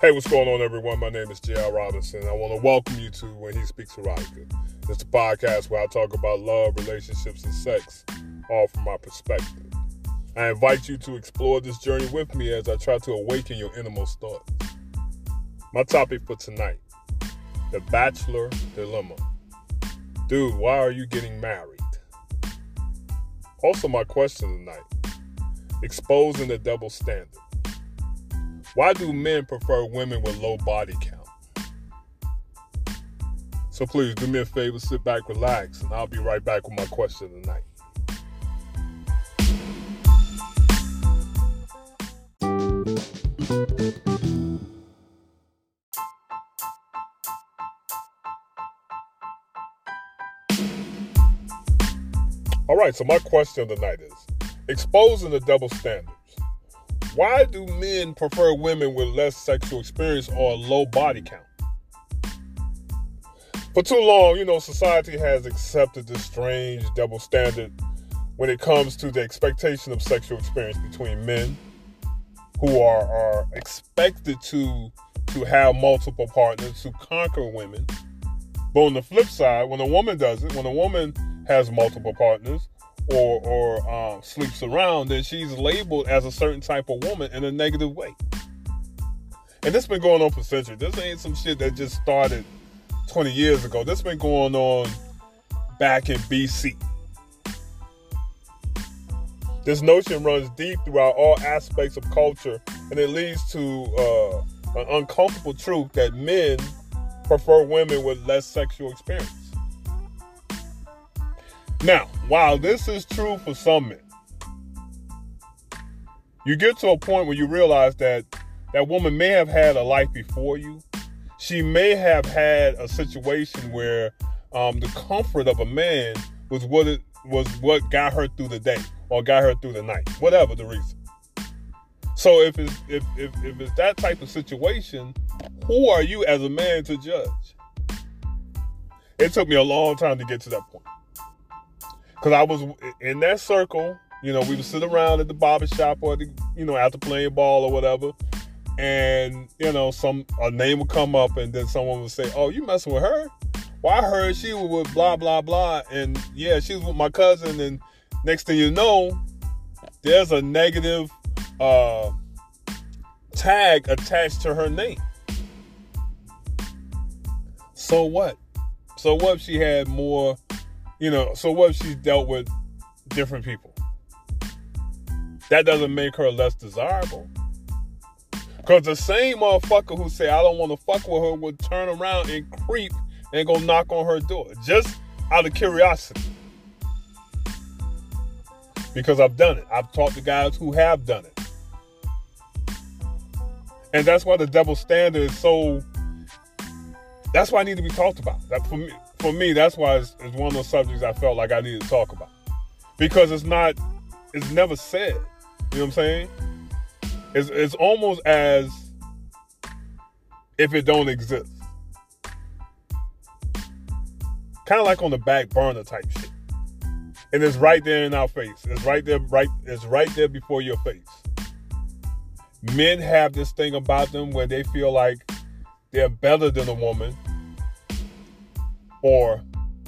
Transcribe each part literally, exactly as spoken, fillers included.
Hey, what's going on, everyone? My name is J L Robinson. I want to welcome you to When He Speaks Erotica. It's the podcast where I talk about love, relationships, and sex, all from my perspective. I invite you to explore this journey with me as I try to awaken your innermost thoughts. My topic for tonight, the bachelor dilemma. Dude, why are you getting married? Also, my question tonight, exposing the double standard. Why do men prefer women with low body count? So please do me a favor, sit back, relax, and I'll be right back with my question tonight. All right, so my question tonight is exposing the double standards. Why do men prefer women with less sexual experience or a low body count? For too long, you know, society has accepted this strange double standard when it comes to the expectation of sexual experience between men who are, are expected to, to have multiple partners, to conquer women. But on the flip side, when a woman does it, when a woman has multiple partners, or, or um, sleeps around, then she's labeled as a certain type of woman in a negative way. And this has been going on for centuries. This ain't some shit that just started twenty years ago. This has been going on back in B C. This notion runs deep throughout all aspects of culture, and it leads to uh, an uncomfortable truth that men prefer women with less sexual experience. Now, while this is true for some men, you get to a point where you realize that that woman may have had a life before you. She may have had a situation where um, the comfort of a man was what it, was what got her through the day or got her through the night, whatever the reason. So if it's, if, if, if it's that type of situation, who are you as a man to judge? It took me a long time to get to that point. Because I was in that circle, you know, we would sit around at the barbershop or, the, you know, after playing ball or whatever. And, you know, some a name would come up and then someone would say, oh, you messing with her? Well, I heard she was with blah, blah, blah. And, yeah, she was with my cousin. And next thing you know, there's a negative uh, tag attached to her name. So what? So what if she had more... You know, so what if she's dealt with different people? That doesn't make her less desirable. Because the same motherfucker who say, I don't want to fuck with her, would turn around and creep and go knock on her door. Just out of curiosity. Because I've done it. I've talked to guys who have done it. And that's why the double standard is so... That's why I need to be talked about. That for me... For me, that's why it's, it's one of those subjects I felt like I needed to talk about. Because it's not, it's never said. You know what I'm saying? It's, it's almost as if it don't exist. Kind of like on the back burner type shit. And it's right there in our face. It's right there, right, it's right there before your face. Men have this thing about them where they feel like they're better than a woman. Or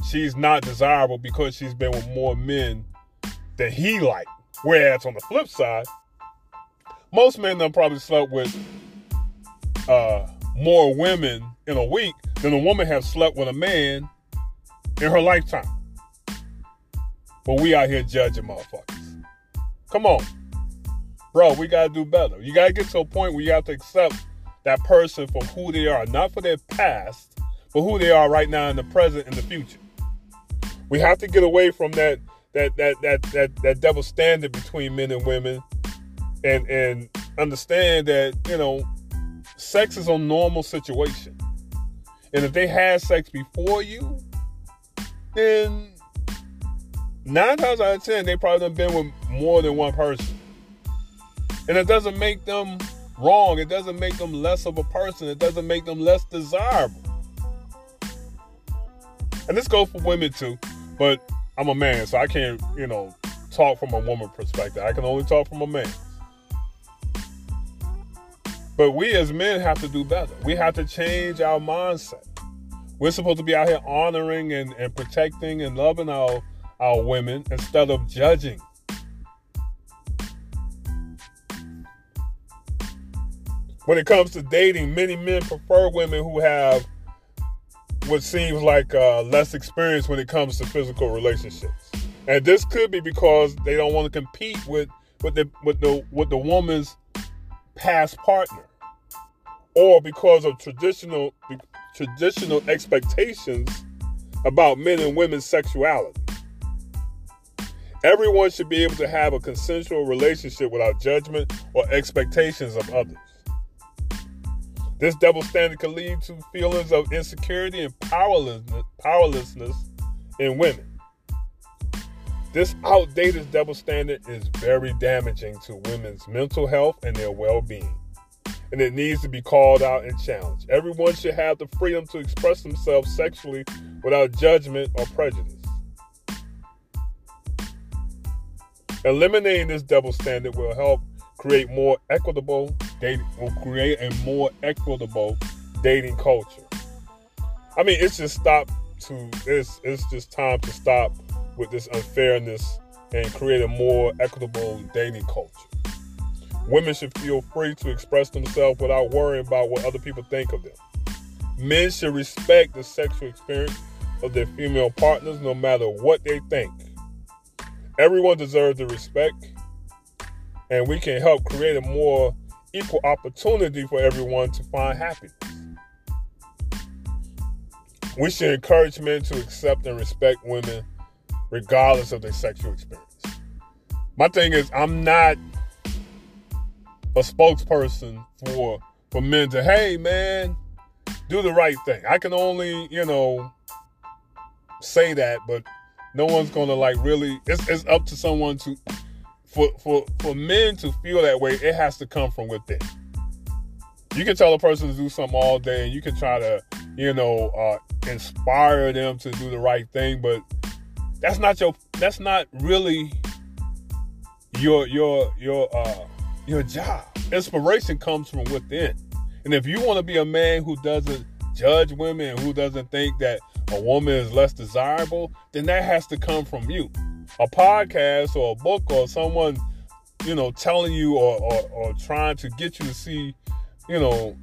she's not desirable because she's been with more men than he liked. Whereas on the flip side, most men done probably slept with uh, more women in a week than a woman have slept with a man in her lifetime. But we out here judging motherfuckers. Come on. Bro, we got to do better. You got to get to a point where you have to accept that person for who they are, not for their past, for who they are right now in the present and the future. We have to get away from that that that that that, that double standard between men and women and and understand that, you know, sex is a normal situation. And if they had sex before you, then nine times out of ten, they probably done been with more than one person. And it doesn't make them wrong. It doesn't make them less of a person. It doesn't make them less desirable. And this goes for women too, but I'm a man, so I can't, you know, talk from a woman perspective. I can only talk from a man. But we as men have to do better. We have to change our mindset. We're supposed to be out here honoring and, and protecting and loving our, our women instead of judging. When it comes to dating, many men prefer women who have what seems like uh, less experience when it comes to physical relationships. And this could be because they don't want to compete with with the with the with the woman's past partner, or because of traditional traditional expectations about men and women's sexuality. Everyone should be able to have a consensual relationship without judgment or expectations of others. This double standard can lead to feelings of insecurity and powerlessness, powerlessness in women. This outdated double standard is very damaging to women's mental health and their well-being, and it needs to be called out and challenged. Everyone should have the freedom to express themselves sexually without judgment or prejudice. Eliminating this double standard will help create more equitable dating, will create a more equitable dating culture. I mean, it's just stop to it's it's just time to stop with this unfairness and create a more equitable dating culture. Women should feel free to express themselves without worrying about what other people think of them. Men should respect the sexual experience of their female partners no matter what they think. Everyone deserves the respect, and we can help create a more equal opportunity for everyone to find happiness. We should encourage men to accept and respect women regardless of their sexual experience. My thing is, I'm not a spokesperson for, for men to, hey man, do the right thing. I can only, you know, say that, but no one's gonna like really, it's, it's up to someone to, For, for for men to feel that way. It has to come from within. You can tell a person to do something all day, and you can try to, you know, uh, inspire them to do the right thing, but that's not your, that's not really your your your uh, your job. Inspiration comes from within, and if you want to be a man who doesn't judge women, who doesn't think that a woman is less desirable, then that has to come from you. A podcast or a book or someone, you know, telling you or, or, or trying to get you to see, you know,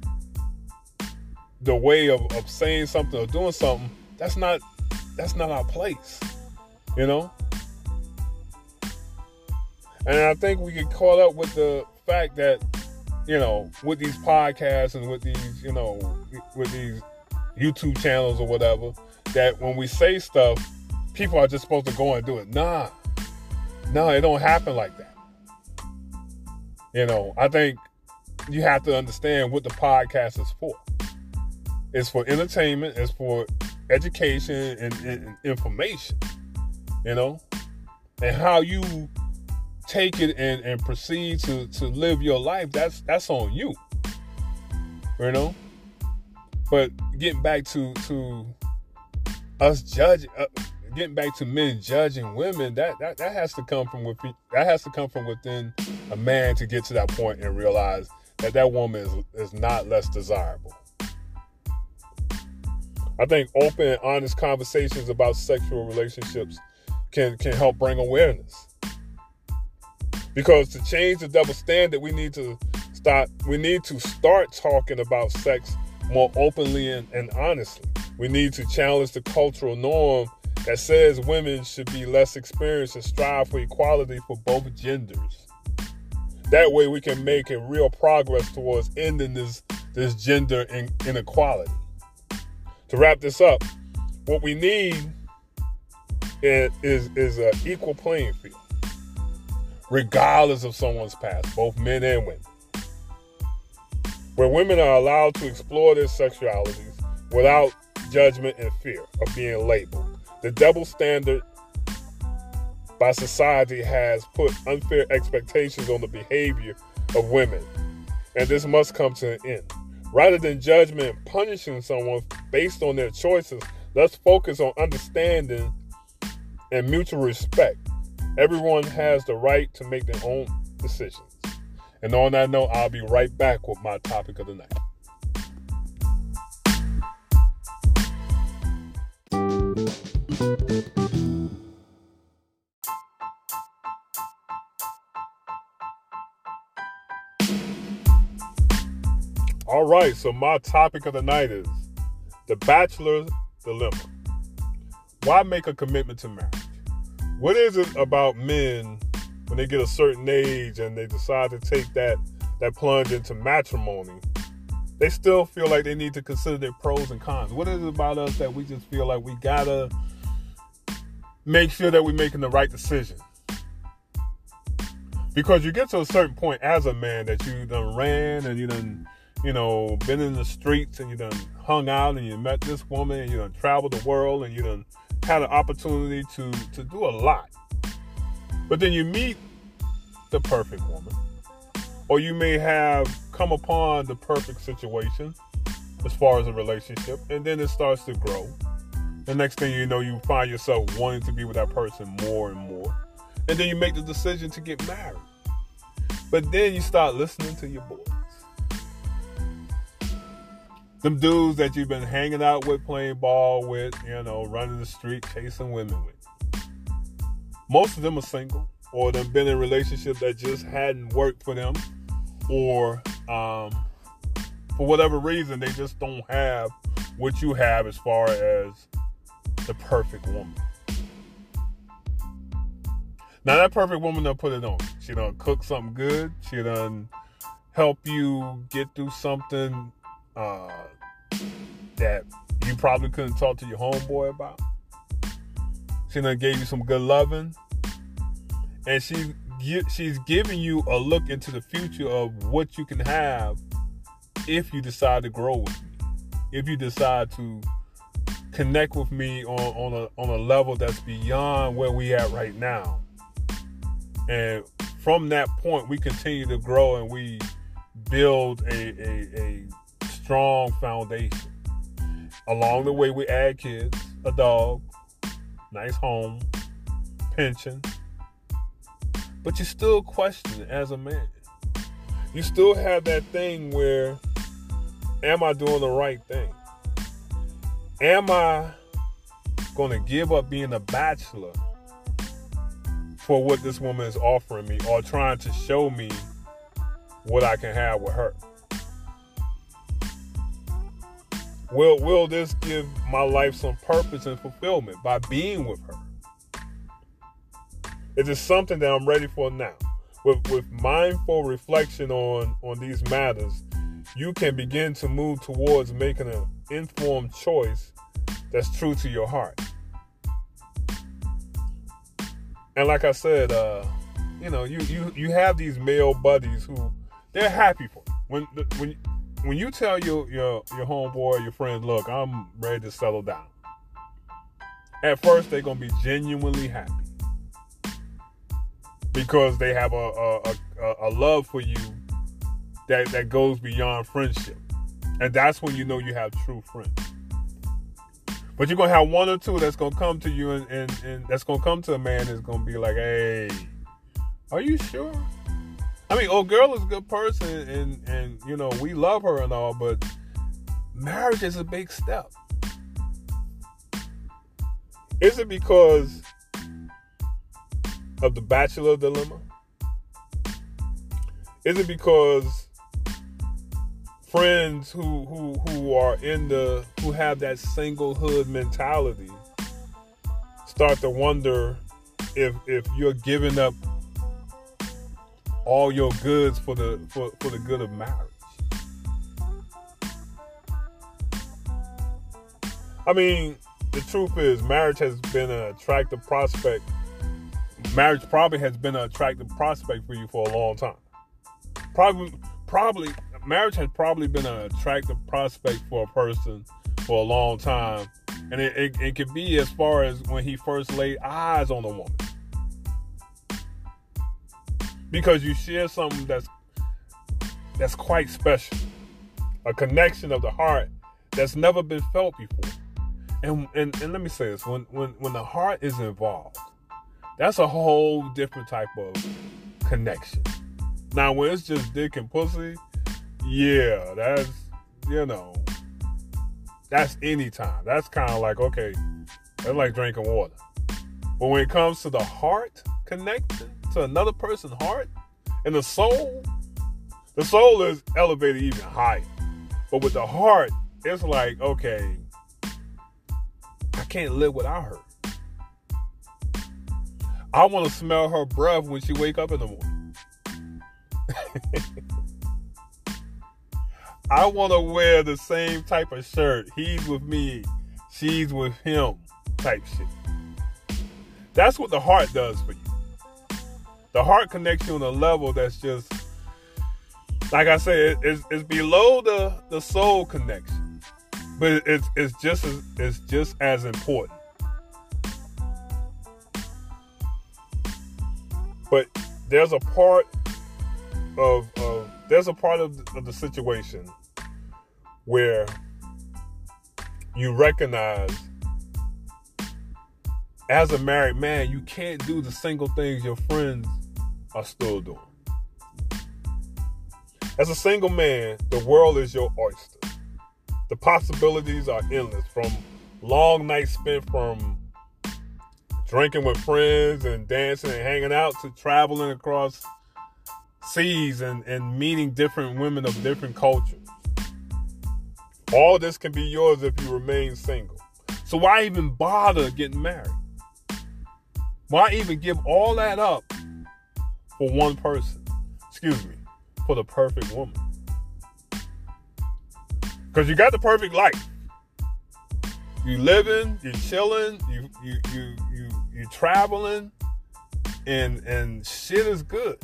the way of, of saying something or doing something, that's not, that's not our place, you know? And I think we get caught up with the fact that, you know, with these podcasts and with these, you know, with these YouTube channels or whatever, that when we say stuff, people are just supposed to go and do it. Nah. Nah, it don't happen like that. You know, I think you have to understand what the podcast is for. It's for entertainment. It's for education and, and, and information. You know? And how you take it and, and proceed to, to live your life, that's that's on you. You know? But getting back to, to us judging... Uh, Getting back to men judging women, that, that that has to come from within. That has to come from within a man to get to that point and realize that that woman is is not less desirable. I think open and honest conversations about sexual relationships can can help bring awareness. Because to change the double standard, we need to start. We need to start talking about sex more openly and, and honestly. We need to challenge the cultural norm that says women should be less experienced and strive for equality for both genders. That way we can make a real progress towards ending this, this gender in, inequality. To wrap this up, what we need is, is, is an equal playing field, regardless of someone's past, both men and women, where women are allowed to explore their sexualities without judgment and fear of being labeled. The double standard by society has put unfair expectations on the behavior of women, and this must come to an end. Rather than judgment and punishing someone based on their choices, let's focus on understanding and mutual respect. Everyone has the right to make their own decisions. And on that note, I'll be right back with my topic of the night. All right, so my topic of the night is the bachelor's dilemma. Why make a commitment to marriage? What is it about men when they get a certain age and they decide to take that, that plunge into matrimony? They still feel like they need to consider their pros and cons. What is it about us that we just feel like we gotta make sure that we're making the right decision? Because you get to a certain point as a man that you done ran and you done, you know, been in the streets and you done hung out and you met this woman and you done traveled the world and you done had an opportunity to, to do a lot. But then you meet the perfect woman, or you may have come upon the perfect situation as far as a relationship, and then it starts to grow. The next thing you know, you find yourself wanting to be with that person more and more. And then you make the decision to get married. But then you start listening to your boys. Them dudes that you've been hanging out with, playing ball with, you know, running the street, chasing women with. Most of them are single, or they've been in relationships that just hadn't worked for them, or um, for whatever reason, they just don't have what you have as far as the perfect woman. Now, that perfect woman done put it on. She done cook something good. She done help you get through something uh, that you probably couldn't talk to your homeboy about. She done gave you some good loving. And she she's giving you a look into the future of what you can have if you decide to grow with me. If you decide to connect with me on, on, a, on a level that's beyond where we at right now. And from that point, we continue to grow and we build a, a, a strong foundation. Along the way, we add kids, a dog, nice home, pension. But you still question it as a man. You still have that thing where, am I doing the right thing? Am I going to give up being a bachelor for what this woman is offering me, or trying to show me what I can have with her? Will, will this give my life some purpose and fulfillment by being with her? Is it something that I'm ready for now? With, with mindful reflection on, on these matters, you can begin to move towards making an informed choice that's true to your heart. And like I said, uh, you know, you, you, you have these male buddies who, they're happy for you. When, when, when you tell your, your, your homeboy, your friend, look, I'm ready to settle down. At first, they're going to be genuinely happy. Because they have a, a, a, a love for you that, that goes beyond friendship. And that's when you know you have true friends. But you're going to have one or two that's going to come to you and, and, and that's going to come to a man that's going to be like, hey, are you sure? I mean, old girl is a good person and, and, you know, we love her and all, but marriage is a big step. Is it because of the bachelor dilemma? Is it because friends who who who are in the who have that singlehood mentality start to wonder if if you're giving up all your goods for the for, for the good of marriage? I mean, the truth is, marriage has been an attractive prospect. Marriage probably has been an attractive prospect for you for a long time. Probably, probably, marriage has probably been an attractive prospect for a person for a long time. And it, it, it could be as far as when he first laid eyes on a woman. Because you share something that's, that's quite special. A connection of the heart that's never been felt before. And, and, and let me say this, when, when, when the heart is involved, that's a whole different type of connection. Now, when it's just dick and pussy, yeah, that's, you know, that's any time. That's kind of like, okay, that's like drinking water. But when it comes to the heart connecting to another person's heart and the soul, the soul is elevated even higher. But with the heart, it's like, okay, I can't live without her. I want to smell her breath when she wake up in the morning. I want to wear the same type of shirt. He's with me, she's with him type shit. That's what the heart does for you. The heart connects you on a level that's just, like I said, it's, it's below the, the soul connection. But it's, it's, just as, it's just as important. But there's a part of, of there's a part of the, of the situation where you recognize, as a married man, you can't do the single things your friends are still doing. As a single man, the world is your oyster. The possibilities are endless, from long nights spent from drinking with friends and dancing and hanging out to traveling across seas and, and meeting different women of different cultures. All this can be yours if you remain single. So why even bother getting married? Why even give all that up for one person? Excuse me, for the perfect woman. Because you got the perfect life. You living, you chilling, you you you you you traveling, and and shit is good.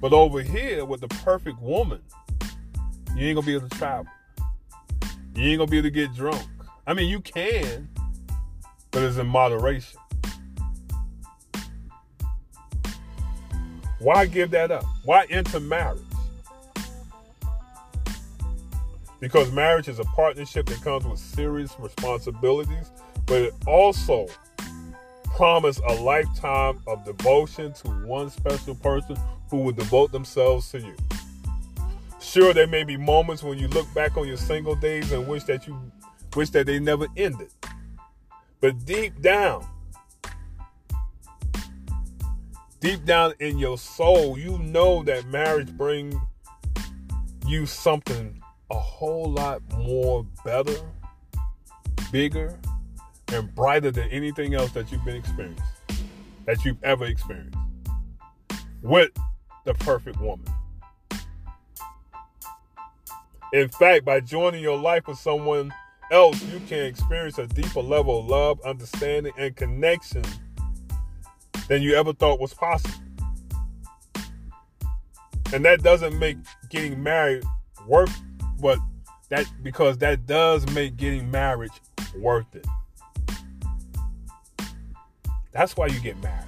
But over here with the perfect woman, you ain't gonna be able to travel. You ain't gonna be able to get drunk. I mean, you can, but it's in moderation. Why give that up? Why enter marriage? Because marriage is a partnership that comes with serious responsibilities, but it also promises a lifetime of devotion to one special person who will devote themselves to you. Sure, there may be moments when you look back on your single days and wish that you wish that they never ended. But deep down, deep down in your soul, you know that marriage brings you something a whole lot more better, bigger, and brighter than anything else that you've been experienced, that you've ever experienced, with the perfect woman. In fact, by joining your life with someone else, you can experience a deeper level of love, understanding, and connection than you ever thought was possible. And that doesn't make getting married worth it. But that, because that does make getting marriage worth it. That's why you get married.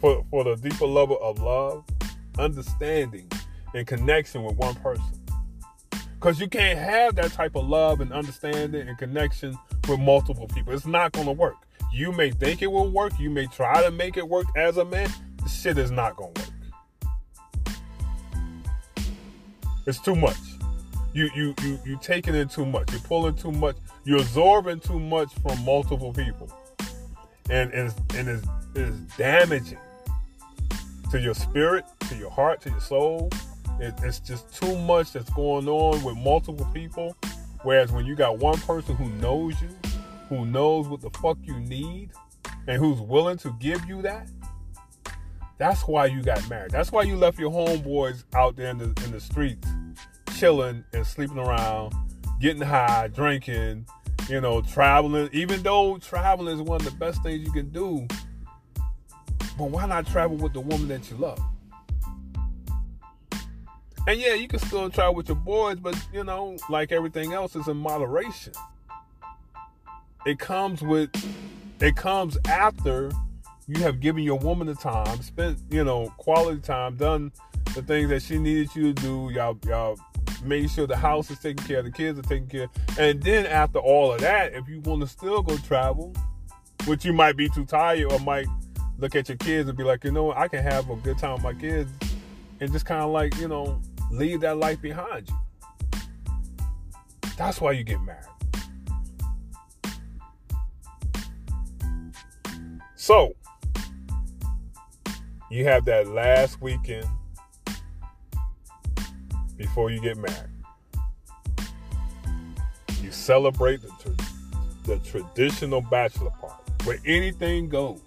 For, for the deeper level of love, understanding, and connection with one person. Because you can't have that type of love and understanding and connection with multiple people. It's not going to work. You may think it will work. You may try to make it work as a man. This shit is not going to work. It's too much. You you you you taking in too much. You're pulling too much. You're absorbing too much from multiple people, and and and it's, it's damaging to your spirit, to your heart, to your soul. It, it's just too much that's going on with multiple people. Whereas when you got one person who knows you, who knows what the fuck you need, and who's willing to give you that. That's why you got married. That's why you left your homeboys out there in the, in the streets, chilling and sleeping around, getting high, drinking, you know, traveling. Even though traveling is one of the best things you can do, but why not travel with the woman that you love? And yeah, you can still travel with your boys, but, you know, like everything else, it's in moderation. It comes with, it comes after you have given your woman the time, spent, you know, quality time, done the things that she needed you to do. Y'all, y'all made sure the house is taken care of, the kids are taken care of. And then after all of that, if you want to still go travel, which you might be too tired or might look at your kids and be like, you know what, I can have a good time with my kids, and just kind of like, you know, leave that life behind you. That's why you get married. So, you have that last weekend before you get married. You celebrate the, tra- the traditional bachelor party, where anything goes.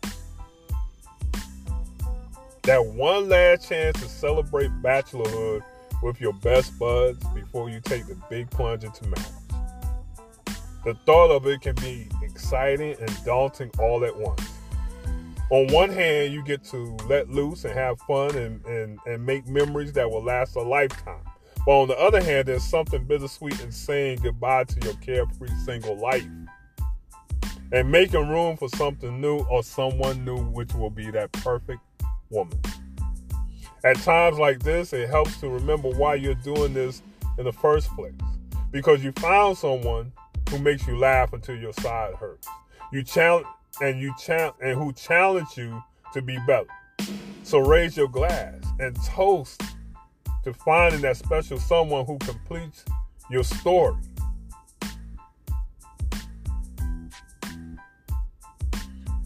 That one last chance to celebrate bachelorhood with your best buds before you take the big plunge into marriage. The thought of it can be exciting and daunting all at once. On one hand, you get to let loose and have fun and, and, and make memories that will last a lifetime. But on the other hand, there's something bittersweet in saying goodbye to your carefree single life and making room for something new or someone new, which will be that perfect woman. At times like this, it helps to remember why you're doing this in the first place, because you found someone who makes you laugh until your side hurts, you challenge and you challenge and who challenge you to be better. So raise your glass and toast to finding that special someone who completes your story.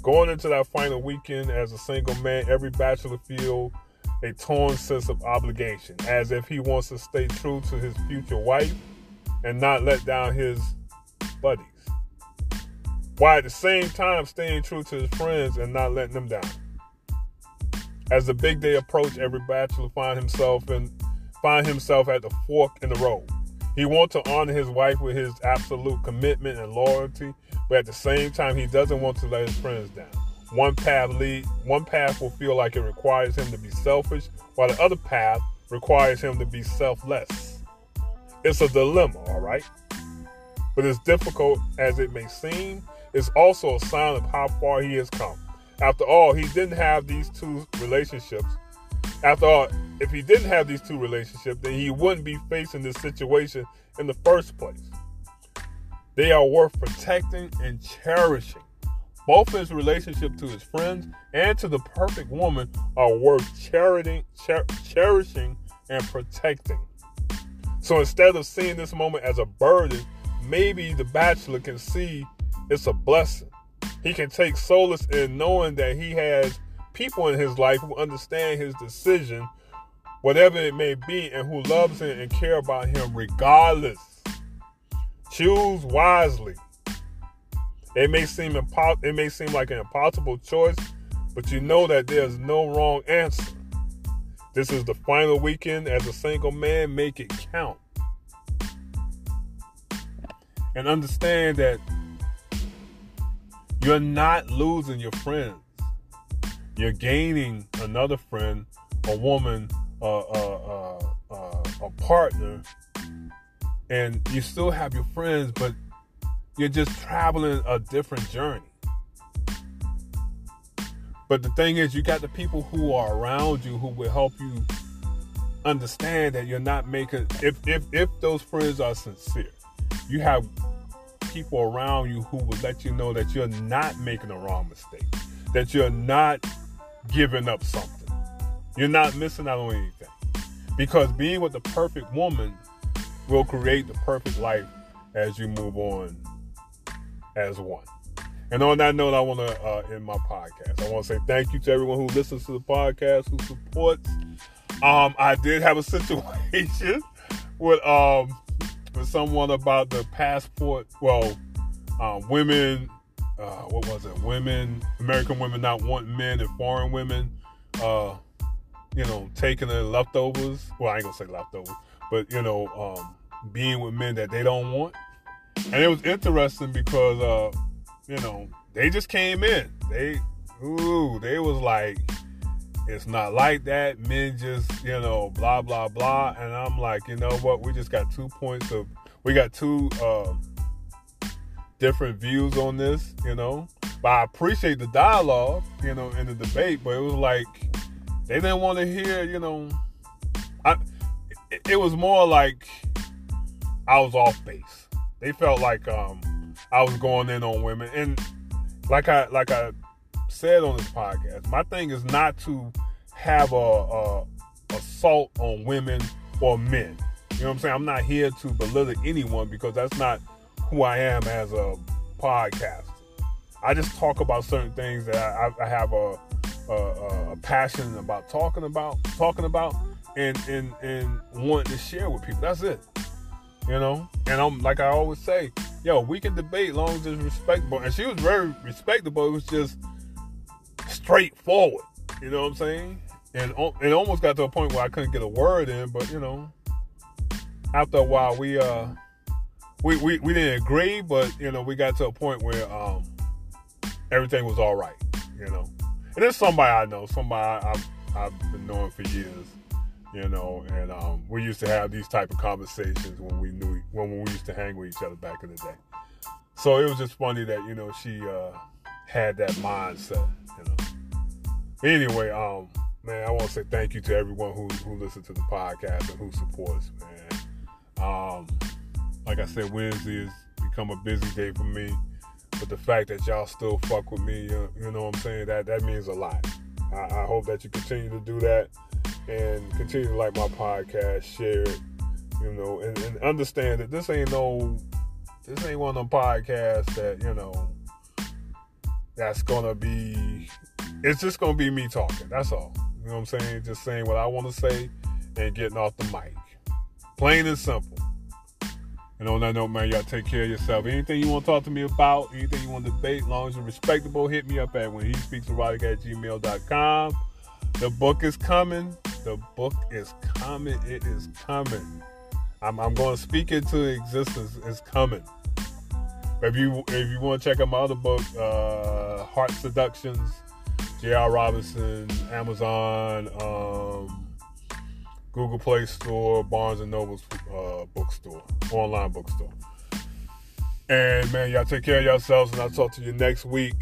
Going into that final weekend as a single man, every bachelor feels a torn sense of obligation, as if he wants to stay true to his future wife and not let down his buddies, while at the same time staying true to his friends and not letting them down. As the big day approaches, every bachelor finds himself in, find himself at the fork in the road. He wants to honor his wife with his absolute commitment and loyalty, but at the same time, he doesn't want to let his friends down. One path lead, one path will feel like it requires him to be selfish, while the other path requires him to be selfless. It's a dilemma, all right? But as difficult as it may seem, it's also a sign of how far he has come. After all, he didn't have these two relationships. After all, if he didn't have these two relationships, then he wouldn't be facing this situation in the first place. They are worth protecting and cherishing. Both his relationship to his friends and to the perfect woman are worth cherishing, cher- cherishing and protecting. So instead of seeing this moment as a burden, maybe the bachelor can see it's a blessing. He can take solace in knowing that he has people in his life who understand his decision, whatever it may be, and who loves him and care about him regardless. Choose wisely. It may seem impo- it may seem like an impossible choice, but you know that there's no wrong answer. This is the final weekend as a single man. Make it count. And understand that you're not losing your friends. You're gaining another friend, a woman, a, a, a, a partner, and you still have your friends, but you're just traveling a different journey. But the thing is, you got the people who are around you who will help you understand that you're not making, if, if, if those friends are sincere, you have people around you who will let you know that you're not making a wrong mistake, that you're not giving up something. You're not missing out on anything. Because being with the perfect woman will create the perfect life as you move on as one. And on that note, I want to uh, end my podcast. I want to say thank you to everyone who listens to the podcast, who supports. Um, I did have a situation with, um, with someone about the passport. Well, um, women... Uh, what was it? Women, American women not wanting men and foreign women, uh, you know, taking their leftovers. Well, I ain't gonna say leftovers, but, you know, um, being with men that they don't want. And it was interesting because, uh, you know, they just came in. They, ooh, they was like, it's not like that. Men just, you know, blah, blah, blah. And I'm like, you know what? We just got two points of, we got two, uh, different views on this, you know, but I appreciate the dialogue, you know, and the debate, but it was like, they didn't want to hear, you know, I, it, it was more like I was off base. They felt like, um, I was going in on women, and like I, like I said on this podcast, my thing is not to have a, a assault on women or men. You know what I'm saying? I'm not here to belittle anyone, because that's not who I am as a podcaster. I just talk about certain things that I, I have a, a, a passion about talking about, talking about, and and and wanting to share with people. That's it. You know, and I'm like I always say, yo, we can debate long as it's respectable. And she was very respectable. It was just straightforward. You know what I'm saying? And it almost got to a point where I couldn't get a word in. But you know, after a while, we uh, we we, we didn't agree. But you know, we got to a point where um, everything was all right. You know, and there's somebody I know, somebody I've I've been knowing for years. You know, and um, we used to have these type of conversations when we knew when we used to hang with each other back in the day. So it was just funny that, you know, she uh, had that mindset. You know. Anyway, um, man, I want to say thank you to everyone who who listens to the podcast and who supports, man. Um, like I said, Wednesday has become a busy day for me, but the fact that y'all still fuck with me, you, you know what I'm saying? That that means a lot. I, I hope that you continue to do that. And continue to like my podcast, share it, you know, and, and understand that this ain't no, this ain't one of them podcasts that, you know, that's going to be, it's just going to be me talking. That's all. You know what I'm saying? Just saying what I want to say and getting off the mic. Plain and simple. And on that note, man, y'all take care of yourself. Anything you want to talk to me about, anything you want to debate, as long as you're respectable, hit me up at when he speaks erotica at gmail dot com. The book is coming. The book is coming. It is coming. I'm, I'm going to speak it to existence. It's coming. If you if you want to check out my other book, uh, Heart Seductions, J L Robinson, Amazon, um, Google Play Store, Barnes and Noble's uh, bookstore, online bookstore. And, man, y'all take care of yourselves, and I'll talk to you next week.